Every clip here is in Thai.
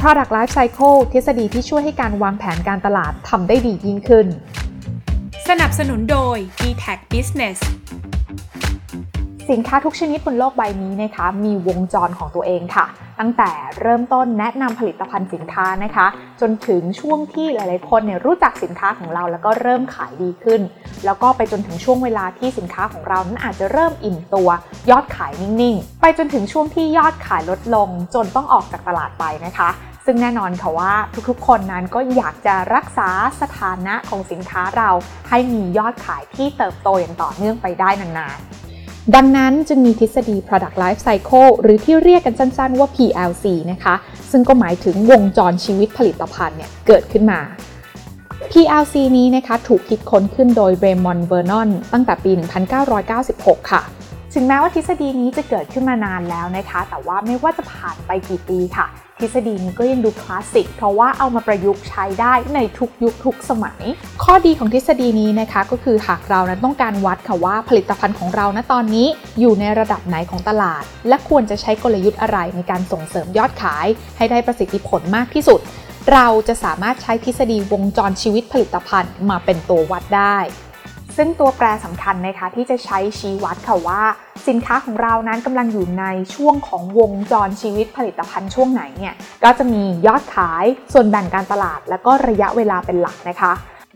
Product Life Cycle ทฤษฎีที่ช่วยให้การวางแผนการตลาดทำได้ดียิ่งขึ้นสนับสนุนโดย dtac Business สินค้าทุกชนิดบนโลกใบนี้นะคะมีวงจรของตัวเองค่ะตั้งแต่เริ่มต้นแนะนำผลิตภัณฑ์สินค้านะคะจนถึงช่วงที่หลายๆคนเนี่ยรู้จักสินค้าของเราแล้วก็เริ่มขายดีขึ้นแล้วก็ไปจนถึงช่วงเวลาที่สินค้าของเรานั้นอาจจะเริ่มอิ่มตัวยอดขายนิ่งๆไปจนถึงช่วงที่ยอดขายลดลงจนต้องออกจากตลาดไปนะคะซึ่งแน่นอนค่ะว่าทุกๆคนนั้นก็อยากจะรักษาสถานะของสินค้าเราให้มียอดขายที่เติบโตอย่างต่อเนื่องไปได้นานๆดังนั้นจึงมีทฤษฎี Product Life Cycle หรือที่เรียกกันสั้นๆว่า PLC นะคะซึ่งก็หมายถึงวงจรชีวิตผลิตภัณฑ์เนี่ยเกิดขึ้นมา PLC นี้นะคะถูกคิดค้นขึ้นโดยเรมอนด์ เวอร์นอนตั้งแต่ปี 1996 ค่ะถึงแม้ว่าทฤษฎีนี้จะเกิดขึ้นมานานแล้วนะคะแต่ว่าไม่ว่าจะผ่านไปกี่ปีค่ะทฤษฎีนี้ก็ยังดูคลาสสิกเพราะว่าเอามาประยุกต์ใช้ได้ในทุกยุคทุกสมัยข้อดีของทฤษฎีนี้นะคะก็คือหากเรานั้นต้องการวัดค่ะว่าผลิตภัณฑ์ของเราณตอนนี้อยู่ในระดับไหนของตลาดและควรจะใช้กลยุทธ์อะไรในการส่งเสริมยอดขายให้ได้ประสิทธิผลมากที่สุดเราจะสามารถใช้ทฤษฎีวงจรชีวิตผลิตภัณฑ์มาเป็นตัววัดได้ซึ่งตัวแปรสำคัญนะคะที่จะใช้ชี้วัดค่ะว่าสินค้าของเรานั้นกำลังอยู่ในช่วงของวงจรชีวิตผลิตภัณฑ์ช่วงไหนเนี่ยก็จะมียอดขายส่วนแบ่งการตลาดและก็ระยะเวลาเป็นหลักนะคะ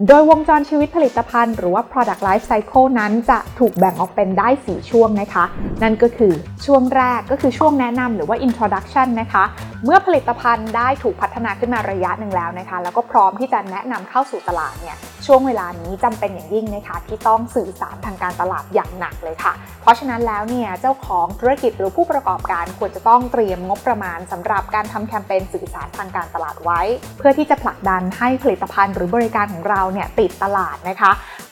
โดยวงจรชีวิตผลิตภัณฑ์หรือว่า product life cycle นั้นจะถูกแบ่งออกเป็นได้4ช่วงนะคะนั่นก็คือช่วงแรกก็คือช่วงแนะนำหรือว่า introduction นะคะเมื่อผลิตภัณฑ์ได้ถูกพัฒนาขึ้นมาระยะหนึ่งแล้วนะคะแล้วก็พร้อมที่จะแนะนำเข้าสู่ตลาดเนี่ยช่วงเวลานี้จำเป็นอย่างยิ่งนะคะที่ต้องสื่อสารทางการตลาดอย่างหนักเลยค่ะเพราะฉะนั้นแล้วเนี่ยเจ้าของธุรกิจหรือผู้ประกอบการควรจะต้องเตรียมงบประมาณสำหรับการทำแคมเปญสื่อสารทางการตลาดไว้เพื่อที่จะผลักดันให้ผลิตภัณฑ์หรือบริการของเราเนี่ยติดตลาดนะคะ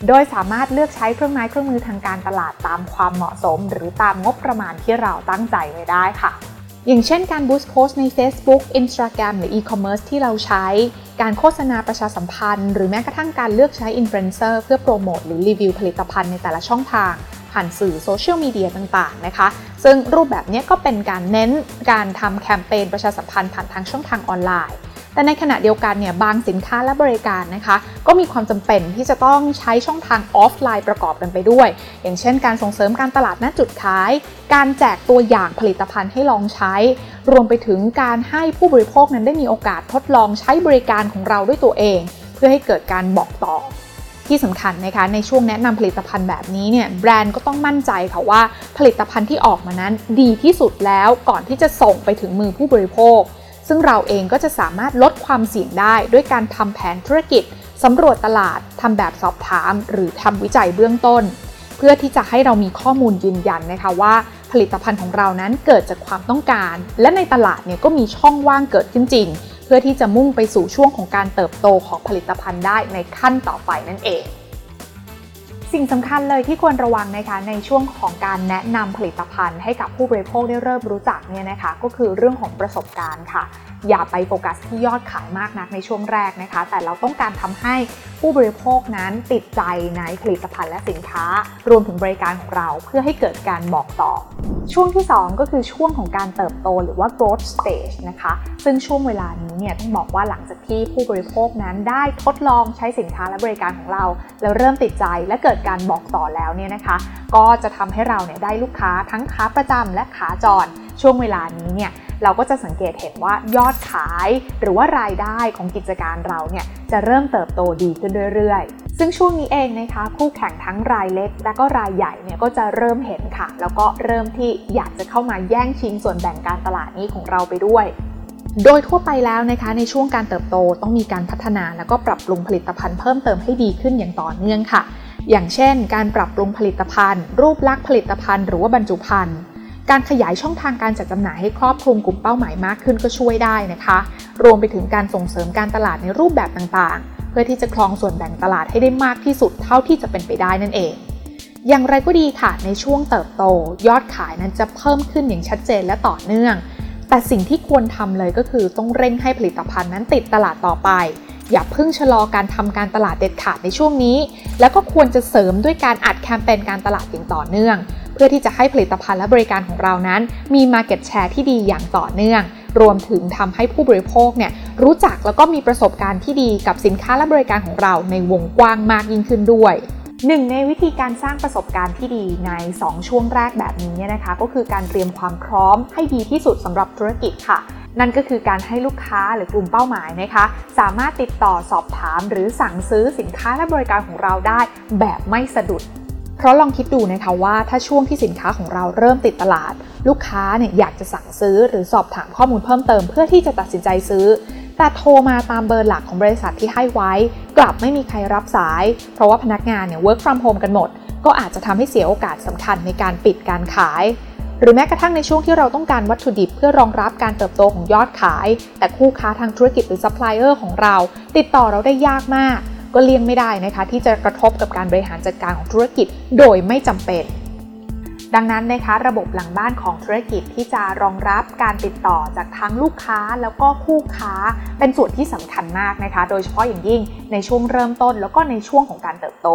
โดยสามารถเลือกใช้เครื่องไม้เครื่องมือทางการตลาดตามความเหมาะสมหรือตามงบประมาณที่เราตั้งใจไว้ได้ค่ะอย่างเช่นการบูสต์โพสต์ใน Facebook Instagram หรือ e-commerce ที่เราใช้การโฆษณาประชาสัมพันธ์หรือแม้กระทั่งการเลือกใช้อินฟลูเอนเซอร์เพื่อโปรโมทหรือรีวิวผลิตภัณฑ์ในแต่ละช่องทางผ่านสื่อโซเชียลมีเดียต่างๆนะคะซึ่งรูปแบบนี้ก็เป็นการเน้นการทำแคมเปญประชาสัมพันธ์ผ่านทางช่องทางออนไลน์แต่ในขณะเดียวกันเนี่ยบางสินค้าและบริการนะคะก็มีความจำเป็นที่จะต้องใช้ช่องทางออฟไลน์ประกอบกันไปด้วยอย่างเช่นการส่งเสริมการตลาดณจุดขายการแจกตัวอย่างผลิตภัณฑ์ให้ลองใช้รวมไปถึงการให้ผู้บริโภคนั้นได้มีโอกาสทดลองใช้บริการของเราด้วยตัวเองเพื่อให้เกิดการบอกต่อที่สำคัญนะคะในช่วงแนะนำผลิตภัณฑ์แบบนี้เนี่ยแบรนด์ก็ต้องมั่นใจค่ะว่าผลิตภัณฑ์ที่ออกมานั้นดีที่สุดแล้วก่อนที่จะส่งไปถึงมือผู้บริโภคซึ่งเราเองก็จะสามารถลดความเสี่ยงได้ด้วยการทำแผนธุรกิจสำรวจตลาดทำแบบสอบถามหรือทำวิจัยเบื้องต้นเพื่อที่จะให้เรามีข้อมูลยืนยันนะคะว่าผลิตภัณฑ์ของเรานั้นเกิดจากความต้องการและในตลาดเนี่ยก็มีช่องว่างเกิดขึ้นจริงเพื่อที่จะมุ่งไปสู่ช่วงของการเติบโตของผลิตภัณฑ์ได้ในขั้นต่อไปนั่นเองสิ่งสำคัญเลยที่ควรระวังนะคะในช่วงของการแนะนำผลิตภัณฑ์ให้กับผู้บริโภคได้เริ่มรู้จักเนี่ยนะคะก็คือเรื่องของประสบการณ์ค่ะอย่าไปโฟกัสที่ยอดขายมากนักในช่วงแรกนะคะแต่เราต้องการทำให้ผู้บริโภคนั้นติดใจในผลิตภัณฑ์และสินค้ารวมถึงบริการของเราเพื่อให้เกิดการบอกต่อช่วงที่2ก็คือช่วงของการเติบโตหรือว่า growth stage นะคะซึ่งช่วงเวลานี้เนี่ยต้องบอกว่าหลังจากที่ผู้บริโภคนั้นได้ทดลองใช้สินค้าและบริการของเราแล้วเริ่มติดใจและเกิดการบอกต่อแล้วเนี่ยนะคะก็จะทำให้เราเนี่ยได้ลูกค้าทั้งขาประจำและขาจรช่วงเวลานี้เนี่ยเราก็จะสังเกตเห็นว่ายอดขายหรือว่ารายได้ของกิจการเราเนี่ยจะเริ่มเติบโตดีขึ้นเรื่อยๆซึ่งช่วงนี้เองนะคะคู่แข่งทั้งรายเล็กและก็รายใหญ่เนี่ยก็จะเริ่มเห็นค่ะแล้วก็เริ่มที่อยากจะเข้ามาแย่งชิงส่วนแบ่งการตลาดนี้ของเราไปด้วยโดยทั่วไปแล้วนะคะในช่วงการเติบโตต้องมีการพัฒนาแล้วก็ปรับปรุงผลิตภัณฑ์เพิ่มเติมให้ดีขึ้นอย่างต่อเนื่องค่ะอย่างเช่นการปรับปรุงผลิตภัณฑ์รูปลักษณ์ผลิตภัณฑ์หรือว่าบรรจุภัณฑ์การขยายช่องทางการจัดจำหน่ายให้ครอบคลุมกลุ่มเป้าหมายมากขึ้นก็ช่วยได้นะคะรวมไปถึงการส่งเสริมการตลาดในรูปแบบต่างๆเพื่อที่จะครองส่วนแบ่งตลาดให้ได้มากที่สุดเท่าที่จะเป็นไปได้นั่นเองอย่างไรก็ดีค่ะในช่วงเติบโตยอดขายนั้นจะเพิ่มขึ้นอย่างชัดเจนและต่อเนื่องแต่สิ่งที่ควรทำเลยก็คือต้องเร่งให้ผลิตภัณฑ์นั้นติดตลาดต่อไป อย่าเพิ่งชะลอการทำการตลาดเด็ดขาดในช่วงนี้แล้วก็ควรจะเสริมด้วยการอัดแคมเปญการตลาดอย่างต่อเนื่องเพื่อที่จะให้ผลิตภัณฑ์และบริการของเรานั้นมี Market Share ที่ดีอย่างต่อเนื่องรวมถึงทำให้ผู้บริโภคเนี่ยรู้จักแล้วก็มีประสบการณ์ที่ดีกับสินค้าและบริการของเราในวงกว้างมากยิ่งขึ้นด้วยหนึ่งในวิธีการสร้างประสบการณ์ที่ดีใน2ช่วงแรกแบบนี้นะคะก็คือการเตรียมความพร้อมให้ดีที่สุดสำหรับธุรกิจค่ะนั่นก็คือการให้ลูกค้าหรือกลุ่มเป้าหมายนะคะสามารถติดต่อสอบถามหรือสั่งซื้อสินค้าและบริการของเราได้แบบไม่สะดุดเพราะลองคิดดูนะคะว่าถ้าช่วงที่สินค้าของเราเริ่มติดตลาดลูกค้าเนี่ยอยากจะสั่งซื้อหรือสอบถามข้อมูลเพิ่มเติมเพื่อที่จะตัดสินใจซื้อแต่โทรมาตามเบอร์หลักของบริษัทที่ให้ไว้กลับไม่มีใครรับสายเพราะว่าพนักงานเนี่ย work from home กันหมดก็อาจจะทำให้เสียโอกาสสำคัญในการปิดการขายหรือแม้กระทั่งในช่วงที่เราต้องการวัตถุดิบเพื่อรองรับการเติบโตของยอดขายแต่คู่ค้าทางธุรกิจหรือซัพพลายเออร์ของเราติดต่อเราได้ยากมากก็เลี่ยงไม่ได้นะคะที่จะกระทบกับการบริหารจัดการของธุรกิจโดยไม่จำเป็นดังนั้นนะคะระบบหลังบ้านของธุรกิจที่จะรองรับการติดต่อจากทั้งลูกค้าแล้วก็คู่ค้าเป็นส่วนที่สำคัญมากนะคะโดยเฉพาะอย่างยิ่งในช่วงเริ่มต้นแล้วก็ในช่วงของการเติบโต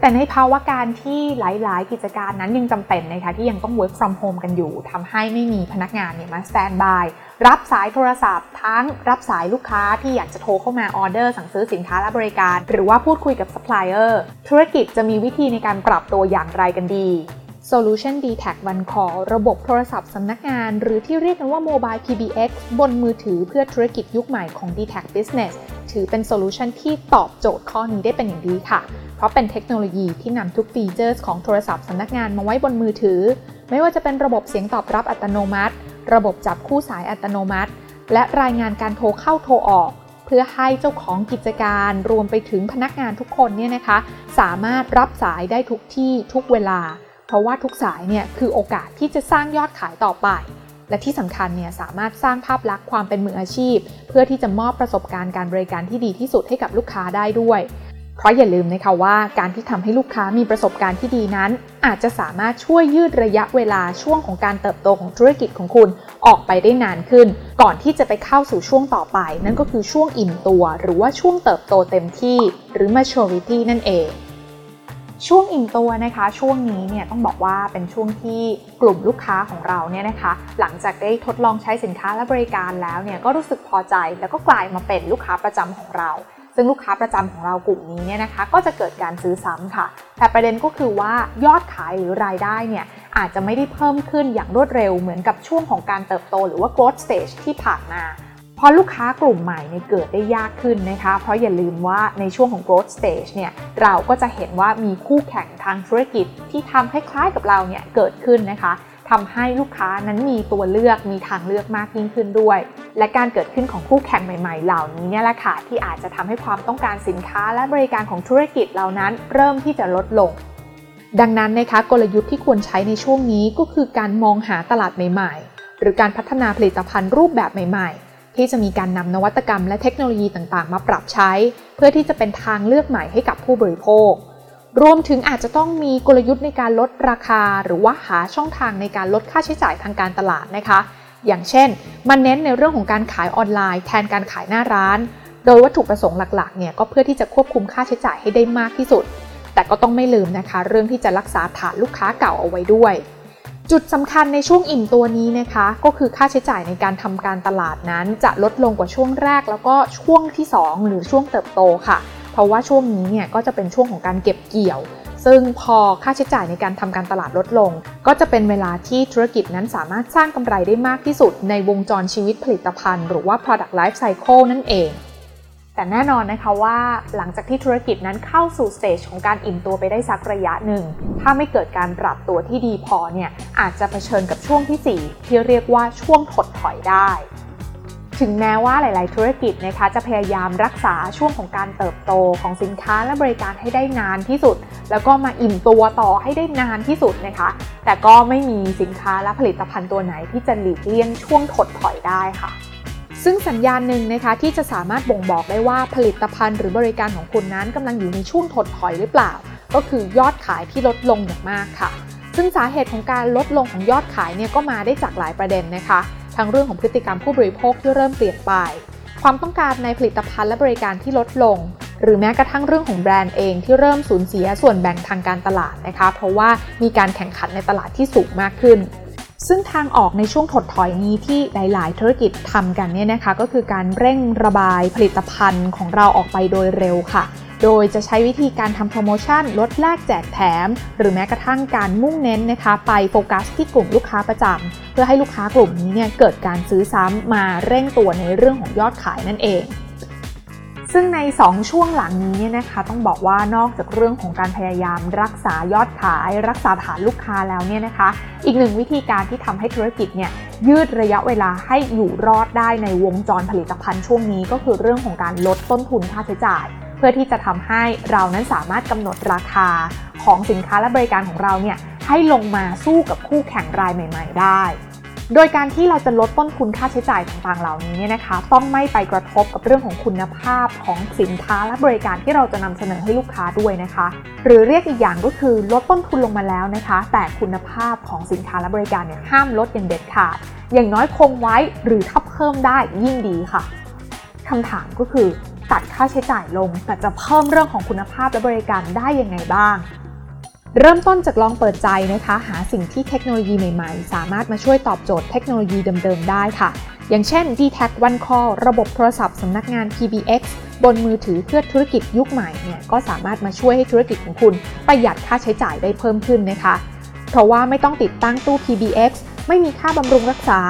แต่ในภาวะการที่หลายๆกิจการนั้นยังจำเป็นนะคะที่ยังต้อง work from home กันอยู่ทำให้ไม่มีพนักงานเนี่ยมา stand by รับสายโทรศัพท์ทั้งรับสายลูกค้าที่อยากจะโทรเข้ามาออเดอร์สั่งซื้อสินค้าและบริการหรือว่าพูดคุยกับ supplier ธุรกิจจะมีวิธีในการปรับตัวอย่างไรกันดี Solution dtac OneCall ระบบโทรศัพท์สำนักงานหรือที่เรียกกันว่า Mobile PBX บนมือถือเพื่อธุรกิจยุคใหม่ของ dtac Business ถือเป็น Solution ที่ตอบโจทย์ข้อนี้ได้เป็นอย่างดีค่ะเพราะเป็นเทคโนโลยีที่นำทุกฟีเจอร์ของโทรศัพท์สำนักงานมาไว้บนมือถือไม่ว่าจะเป็นระบบเสียงตอบรับอัตโนมัติระบบจับคู่สายอัตโนมัติและรายงานการโทรเข้าโทรออกเพื่อให้เจ้าของกิจการรวมไปถึงพนักงานทุกคนเนี่ยนะคะสามารถรับสายได้ทุกที่ทุกเวลาเพราะว่าทุกสายเนี่ยคือโอกาสที่จะสร้างยอดขายต่อไปและที่สำคัญเนี่ยสามารถสร้างภาพลักษณ์ความเป็นมืออาชีพเพื่อที่จะมอบประสบการณ์การบริการที่ดีที่สุดให้กับลูกค้าได้ด้วยเพราะอย่าลืมนะคะว่าการที่ทำให้ลูกค้ามีประสบการณ์ที่ดีนั้นอาจจะสามารถช่วยยืดระยะเวลาช่วงของการเติบโตของธุรกิจของคุณออกไปได้นานขึ้นก่อนที่จะไปเข้าสู่ช่วงต่อไปนั่นก็คือช่วงอิ่มตัวหรือว่าช่วงเติบโตเต็มที่หรือ maturity นั่นเองช่วงอิ่มตัวนะคะช่วงนี้เนี่ยต้องบอกว่าเป็นช่วงที่กลุ่มลูกค้าของเราเนี่ยนะคะหลังจากได้ทดลองใช้สินค้าและบริการแล้วเนี่ยก็รู้สึกพอใจแล้วก็กลายมาเป็นลูกค้าประจำของเราซึ่งลูกค้าประจำของเรากลุ่มนี้เนี่ยนะคะก็จะเกิดการซื้อซ้ำค่ะแต่ประเด็นก็คือว่ายอดขายหรือรายได้เนี่ยอาจจะไม่ได้เพิ่มขึ้นอย่างรวดเร็วเหมือนกับช่วงของการเติบโตหรือว่า growth stage ที่ผ่านมาพอลูกค้ากลุ่มใหม่เนี่ยเกิดได้ยากขึ้นนะคะเพราะอย่าลืมว่าในช่วงของ growth stage เนี่ยเราก็จะเห็นว่ามีคู่แข่งทางธุรกิจที่ทำคล้ายๆกับเราเนี่ยเกิดขึ้นนะคะทำให้ลูกค้านั้นมีตัวเลือกมีทางเลือกมากยิ่งขึ้นด้วยและการเกิดขึ้นของคู่แข่งใหม่ๆเหล่านี้เนี่ยแหละค่ะที่อาจจะทำให้ความต้องการสินค้าและบริการของธุรกิจเหล่านั้นเริ่มที่จะลดลงดังนั้นนะคะกลยุทธ์ที่ควรใช้ในช่วงนี้ก็คือการมองหาตลาดใหม่ๆหรือการพัฒนาผลิตภัณฑ์รูปแบบใหม่ๆที่จะมีการนำนวัตกรรมและเทคโนโลยีต่างๆมาปรับใช้เพื่อที่จะเป็นทางเลือกใหม่ให้กับผู้บริโภครวมถึงอาจจะต้องมีกลยุทธ์ในการลดราคาหรือว่าหาช่องทางในการลดค่าใช้จ่ายทางการตลาดนะคะอย่างเช่นมันเน้นในเรื่องของการขายออนไลน์แทนการขายหน้าร้านโดยวัตถุประสงค์หลักๆเนี่ยก็เพื่อที่จะควบคุมค่าใช้จ่ายให้ได้มากที่สุดแต่ก็ต้องไม่ลืมนะคะเรื่องที่จะรักษาฐานลูกค้าเก่าเอาไว้ด้วยจุดสำคัญในช่วงอิ่มตัวนี้นะคะก็คือค่าใช้จ่ายในการทำการตลาดนั้นจะลดลงกว่าช่วงแรกแล้วก็ช่วงที่2หรือช่วงเติบโตค่ะเพราะว่าช่วงนี้เนี่ยก็จะเป็นช่วงของการเก็บเกี่ยวซึ่งพอค่าใช้จ่ายในการทำการตลาดลดลงก็จะเป็นเวลาที่ธุรกิจนั้นสามารถสร้างกำไรได้มากที่สุดในวงจรชีวิตผลิตภัณฑ์หรือว่า product life cycle นั่นเองแต่แน่นอนนะคะว่าหลังจากที่ธุรกิจนั้นเข้าสู่ stage ของการอิ่มตัวไปได้สักระยะหนึ่งถ้าไม่เกิดการปรับตัวที่ดีพอเนี่ยอาจจะเผชิญกับช่วงที่ 4ที่เรียกว่าช่วงถดถอยได้ถึงแม้ว่าหลายๆธุรกิจนะคะจะพยายามรักษาช่วงของการเติบโตของสินค้าและบริการให้ได้นานที่สุดแล้วก็มาอิ่มตัวต่อให้ได้นานที่สุดนะคะแต่ก็ไม่มีสินค้าและผลิตภัณฑ์ตัวไหนที่จะหลีกเลี่ยงช่วงถดถอยได้ค่ะซึ่งสัญญาณหนึ่งนะคะที่จะสามารถบ่งบอกได้ว่าผลิตภัณฑ์หรือบริการของคุณนั้นกำลังอยู่ในช่วงถดถอยหรือเปล่าก็คือยอดขายที่ลดลงอย่างมากค่ะซึ่งสาเหตุของการลดลงของยอดขายเนี่ยก็มาได้จากหลายประเด็นนะคะ ทั้งเรื่องของพฤติกรรมผู้บริโภคที่เริ่มเปลี่ยนไปความต้องการในผลิตภัณฑ์และบริการที่ลดลงหรือแม้กระทั่งเรื่องของแบรนด์เองที่เริ่มสูญเสียส่วนแบ่งทางการตลาดนะคะเพราะว่ามีการแข่งขันในตลาดที่สูงมากขึ้นซึ่งทางออกในช่วงถดถอยนี้ที่หลายๆธุรกิจทำกันเนี่ยนะคะก็คือการเร่งระบายผลิตภัณฑ์ของเราออกไปโดยเร็วค่ะโดยจะใช้วิธีการทำโปรโมชั่นลดแลกแจกแถมหรือแม้กระทั่งการมุ่งเน้นนะคะไปโฟกัสที่กลุ่มลูกค้าประจำเพื่อให้ลูกค้ากลุ่มนี้เนี่ยเกิดการซื้อซ้ำมาเร่งตัวในเรื่องของยอดขายนั่นเองซึ่งใน2ช่วงหลังนี้เนี่ยนะคะต้องบอกว่านอกจากเรื่องของการพยายามรักษายอดขายรักษาฐานลูกค้าแล้วเนี่ยนะคะอีกหนึ่งวิธีการที่ทำให้ธุรกิจเนี่ยยืดระยะเวลาให้อยู่รอดได้ในวงจรผลิตภัณฑ์ช่วงนี้ก็คือเรื่องของการลดต้นทุนค่าใช้จ่ายเพื่อที่จะทำให้เรานั้นสามารถกำหนดราคาของสินค้าและบริการของเราเนี่ยให้ลงมาสู้กับคู่แข่งรายใหม่ๆได้โดยการที่เราจะลดต้นทุนค่าใช้จ่ายต่างๆเหล่านี้เนี่ยนะคะต้องไม่ไปกระทบกับเรื่องของคุณภาพของสินค้าและบริการที่เราจะนำเสนอให้ลูกค้าด้วยนะคะหรือเรียกอีกอย่างก็คือลดต้นทุนลงมาแล้วนะคะแต่คุณภาพของสินค้าและบริการเนี่ยห้ามลดอย่างเด็ดขาดอย่างน้อยคงไว้หรือถ้าเพิ่มได้ยิ่งดีค่ะคำถามก็คือตัดค่าใช้จ่ายลงแต่จะเพิ่มเรื่องของคุณภาพและบริการได้ยังไงบ้างเริ่มต้นจากลองเปิดใจนะคะหาสิ่งที่เทคโนโลยีใหม่ๆสามารถมาช่วยตอบโจทย์เทคโนโลยีเดิมๆได้ค่ะอย่างเช่น dtac OneCall ระบบโทรศัพท์สำนักงาน PBX บนมือถือเพื่อธุรกิจยุคใหม่เนี่ยก็สามารถมาช่วยให้ธุรกิจของคุณประหยัดค่าใช้จ่ายได้เพิ่มขึ้นนะคะเพราะว่าไม่ต้องติดตั้งตู้ PBX ไม่มีค่าบำรุงรักษา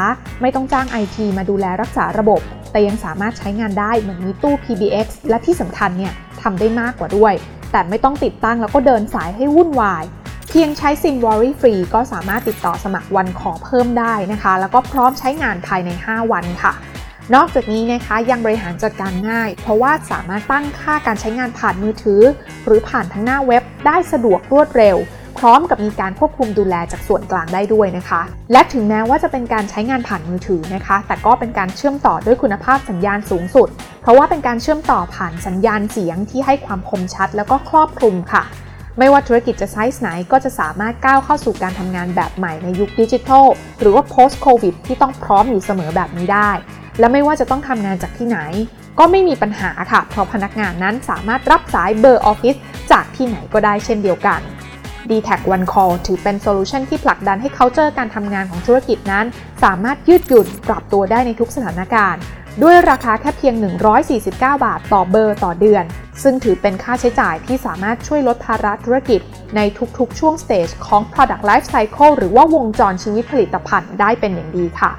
ไม่ต้องจ้าง IT มาดูแลรักษาระบบแต่ยังสามารถใช้งานได้เหมือนมีตู้ PBX และที่สำคัญเนี่ยทำได้มากกว่าด้วยแต่ไม่ต้องติดตั้งแล้วก็เดินสายให้วุ่นวายเพียงใช้ SimWorry Free ก็สามารถติดต่อสมัครวันขอเพิ่มได้นะคะแล้วก็พร้อมใช้งานภายใน5วันค่ะนอกจากนี้นะคะยังบริหารจัดการง่ายเพราะว่าสามารถตั้งค่าการใช้งานผ่านมือถือหรือผ่านทางหน้าเว็บได้สะดวกรวดเร็วพร้อมกับมีการควบคุมดูแลจากส่วนกลางได้ด้วยนะคะและถึงแม้ว่าจะเป็นการใช้งานผ่านมือถือนะคะแต่ก็เป็นการเชื่อมต่อด้วยคุณภาพสัญญาณสูงสุดเพราะว่าเป็นการเชื่อมต่อผ่านสัญญาณเสียงที่ให้ความคมชัดแล้วก็ครอบคลุมค่ะไม่ว่าธุรกิจจะไซส์ไหนก็จะสามารถก้าวเข้าสู่การทำงานแบบใหม่ในยุคดิจิทัลหรือว่า post covid ที่ต้องพร้อมอยู่เสมอแบบนี้ได้และไม่ว่าจะต้องทำงานจากที่ไหนก็ไม่มีปัญหาค่ะเพราะพนักงานนั้นสามารถรับสายเบอร์ออฟฟิศจากที่ไหนก็ได้เช่นเดียวกันdtac OneCall ถือเป็นโซลูชันที่ผลักดันให้ culture การทำงานของธุรกิจนั้นสามารถยืดหยุ่นปรับตัวได้ในทุกสถานการณ์ด้วยราคาแค่เพียง149บาทต่อเบอร์ต่อเดือนซึ่งถือเป็นค่าใช้จ่ายที่สามารถช่วยลดภาระธุรกิจในทุกๆช่วง stage ของ product life cycle หรือว่าวงจรชีวิตผลิตภัณฑ์ได้เป็นอย่างดีค่ะ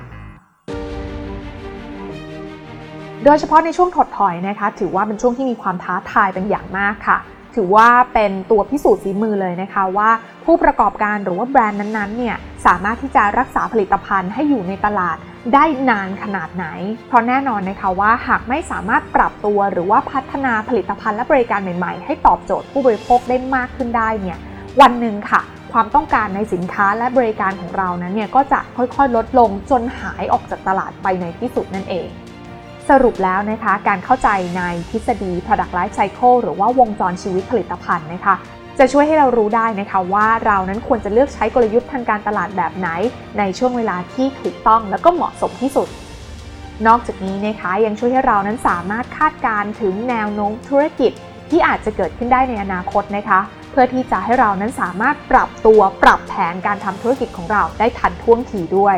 โดยเฉพาะในช่วงถดถอยนะคะถือว่าเป็นช่วงที่มีความท้าทายเป็นอย่างมากค่ะถือว่าเป็นตัวพิสูจน์ฝีมือเลยนะคะว่าผู้ประกอบการหรือว่าแบรนด์นั้นๆเนี่ยสามารถที่จะรักษาผลิตภัณฑ์ให้อยู่ในตลาดได้นานขนาดไหนเพราะแน่นอนนะคะว่าหากไม่สามารถปรับตัวหรือว่าพัฒนาผลิตภัณฑ์และบริการใหม่ๆให้ตอบโจทย์ผู้บริโภคได้มากขึ้นได้เนี่ยวันหนึ่งค่ะความต้องการในสินค้าและบริการของเรานั้นเนี่ยก็จะค่อยๆลดลงจนหายออกจากตลาดไปในที่สุดนั่นเองสรุปแล้วนะคะการเข้าใจในทฤษฎี product life cycle หรือว่าวงจรชีวิตผลิตภัณฑ์นะคะจะช่วยให้เรารู้ได้นะคะว่าเรานั้นควรจะเลือกใช้กลยุทธ์ทางการตลาดแบบไหนในช่วงเวลาที่ถูกต้องและก็เหมาะสมที่สุดนอกจากนี้นะคะยังช่วยให้เรานั้นสามารถคาดการณ์ถึงแนวโน้มธุรกิจที่อาจจะเกิดขึ้นได้ในอนาคตนะคะเพื่อที่จะให้เรานั้นสามารถปรับตัวปรับแผนการทำธุรกิจของเราได้ทันท่วงทีด้วย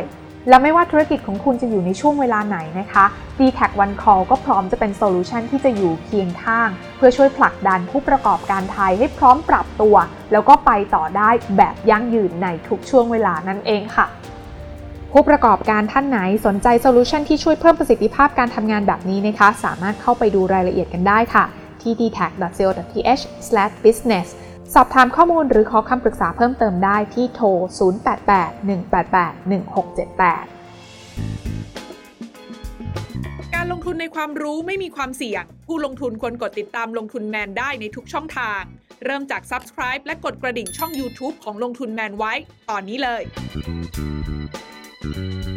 และไม่ว่าธุรกิจของคุณจะอยู่ในช่วงเวลาไหนนะคะ dtac OneCall ก็พร้อมจะเป็นโซลูชันที่จะอยู่เคียงข้างเพื่อช่วยผลักดันผู้ประกอบการไทยให้พร้อมปรับตัวแล้วก็ไปต่อได้แบบยั่งยืนในทุกช่วงเวลานั่นเองค่ะผู้ประกอบการท่านไหนสนใจโซลูชันที่ช่วยเพิ่มประสิทธิภาพการทำงานแบบนี้นะคะสามารถเข้าไปดูรายละเอียดกันได้ค่ะที่ dtac.co.th/business สอบถามข้อมูลหรือขอคำปรึกษาเพิ่มเติมได้ที่โทร 088-188-1678 การลงทุนในความรู้ไม่มีความเสี่ยงผู้ลงทุนควรกดติดตามลงทุนแมนได้ในทุกช่องทางเริ่มจาก Subscribe และกดกระดิ่งช่อง YouTube ของลงทุนแมนไว้ตอนนี้เลย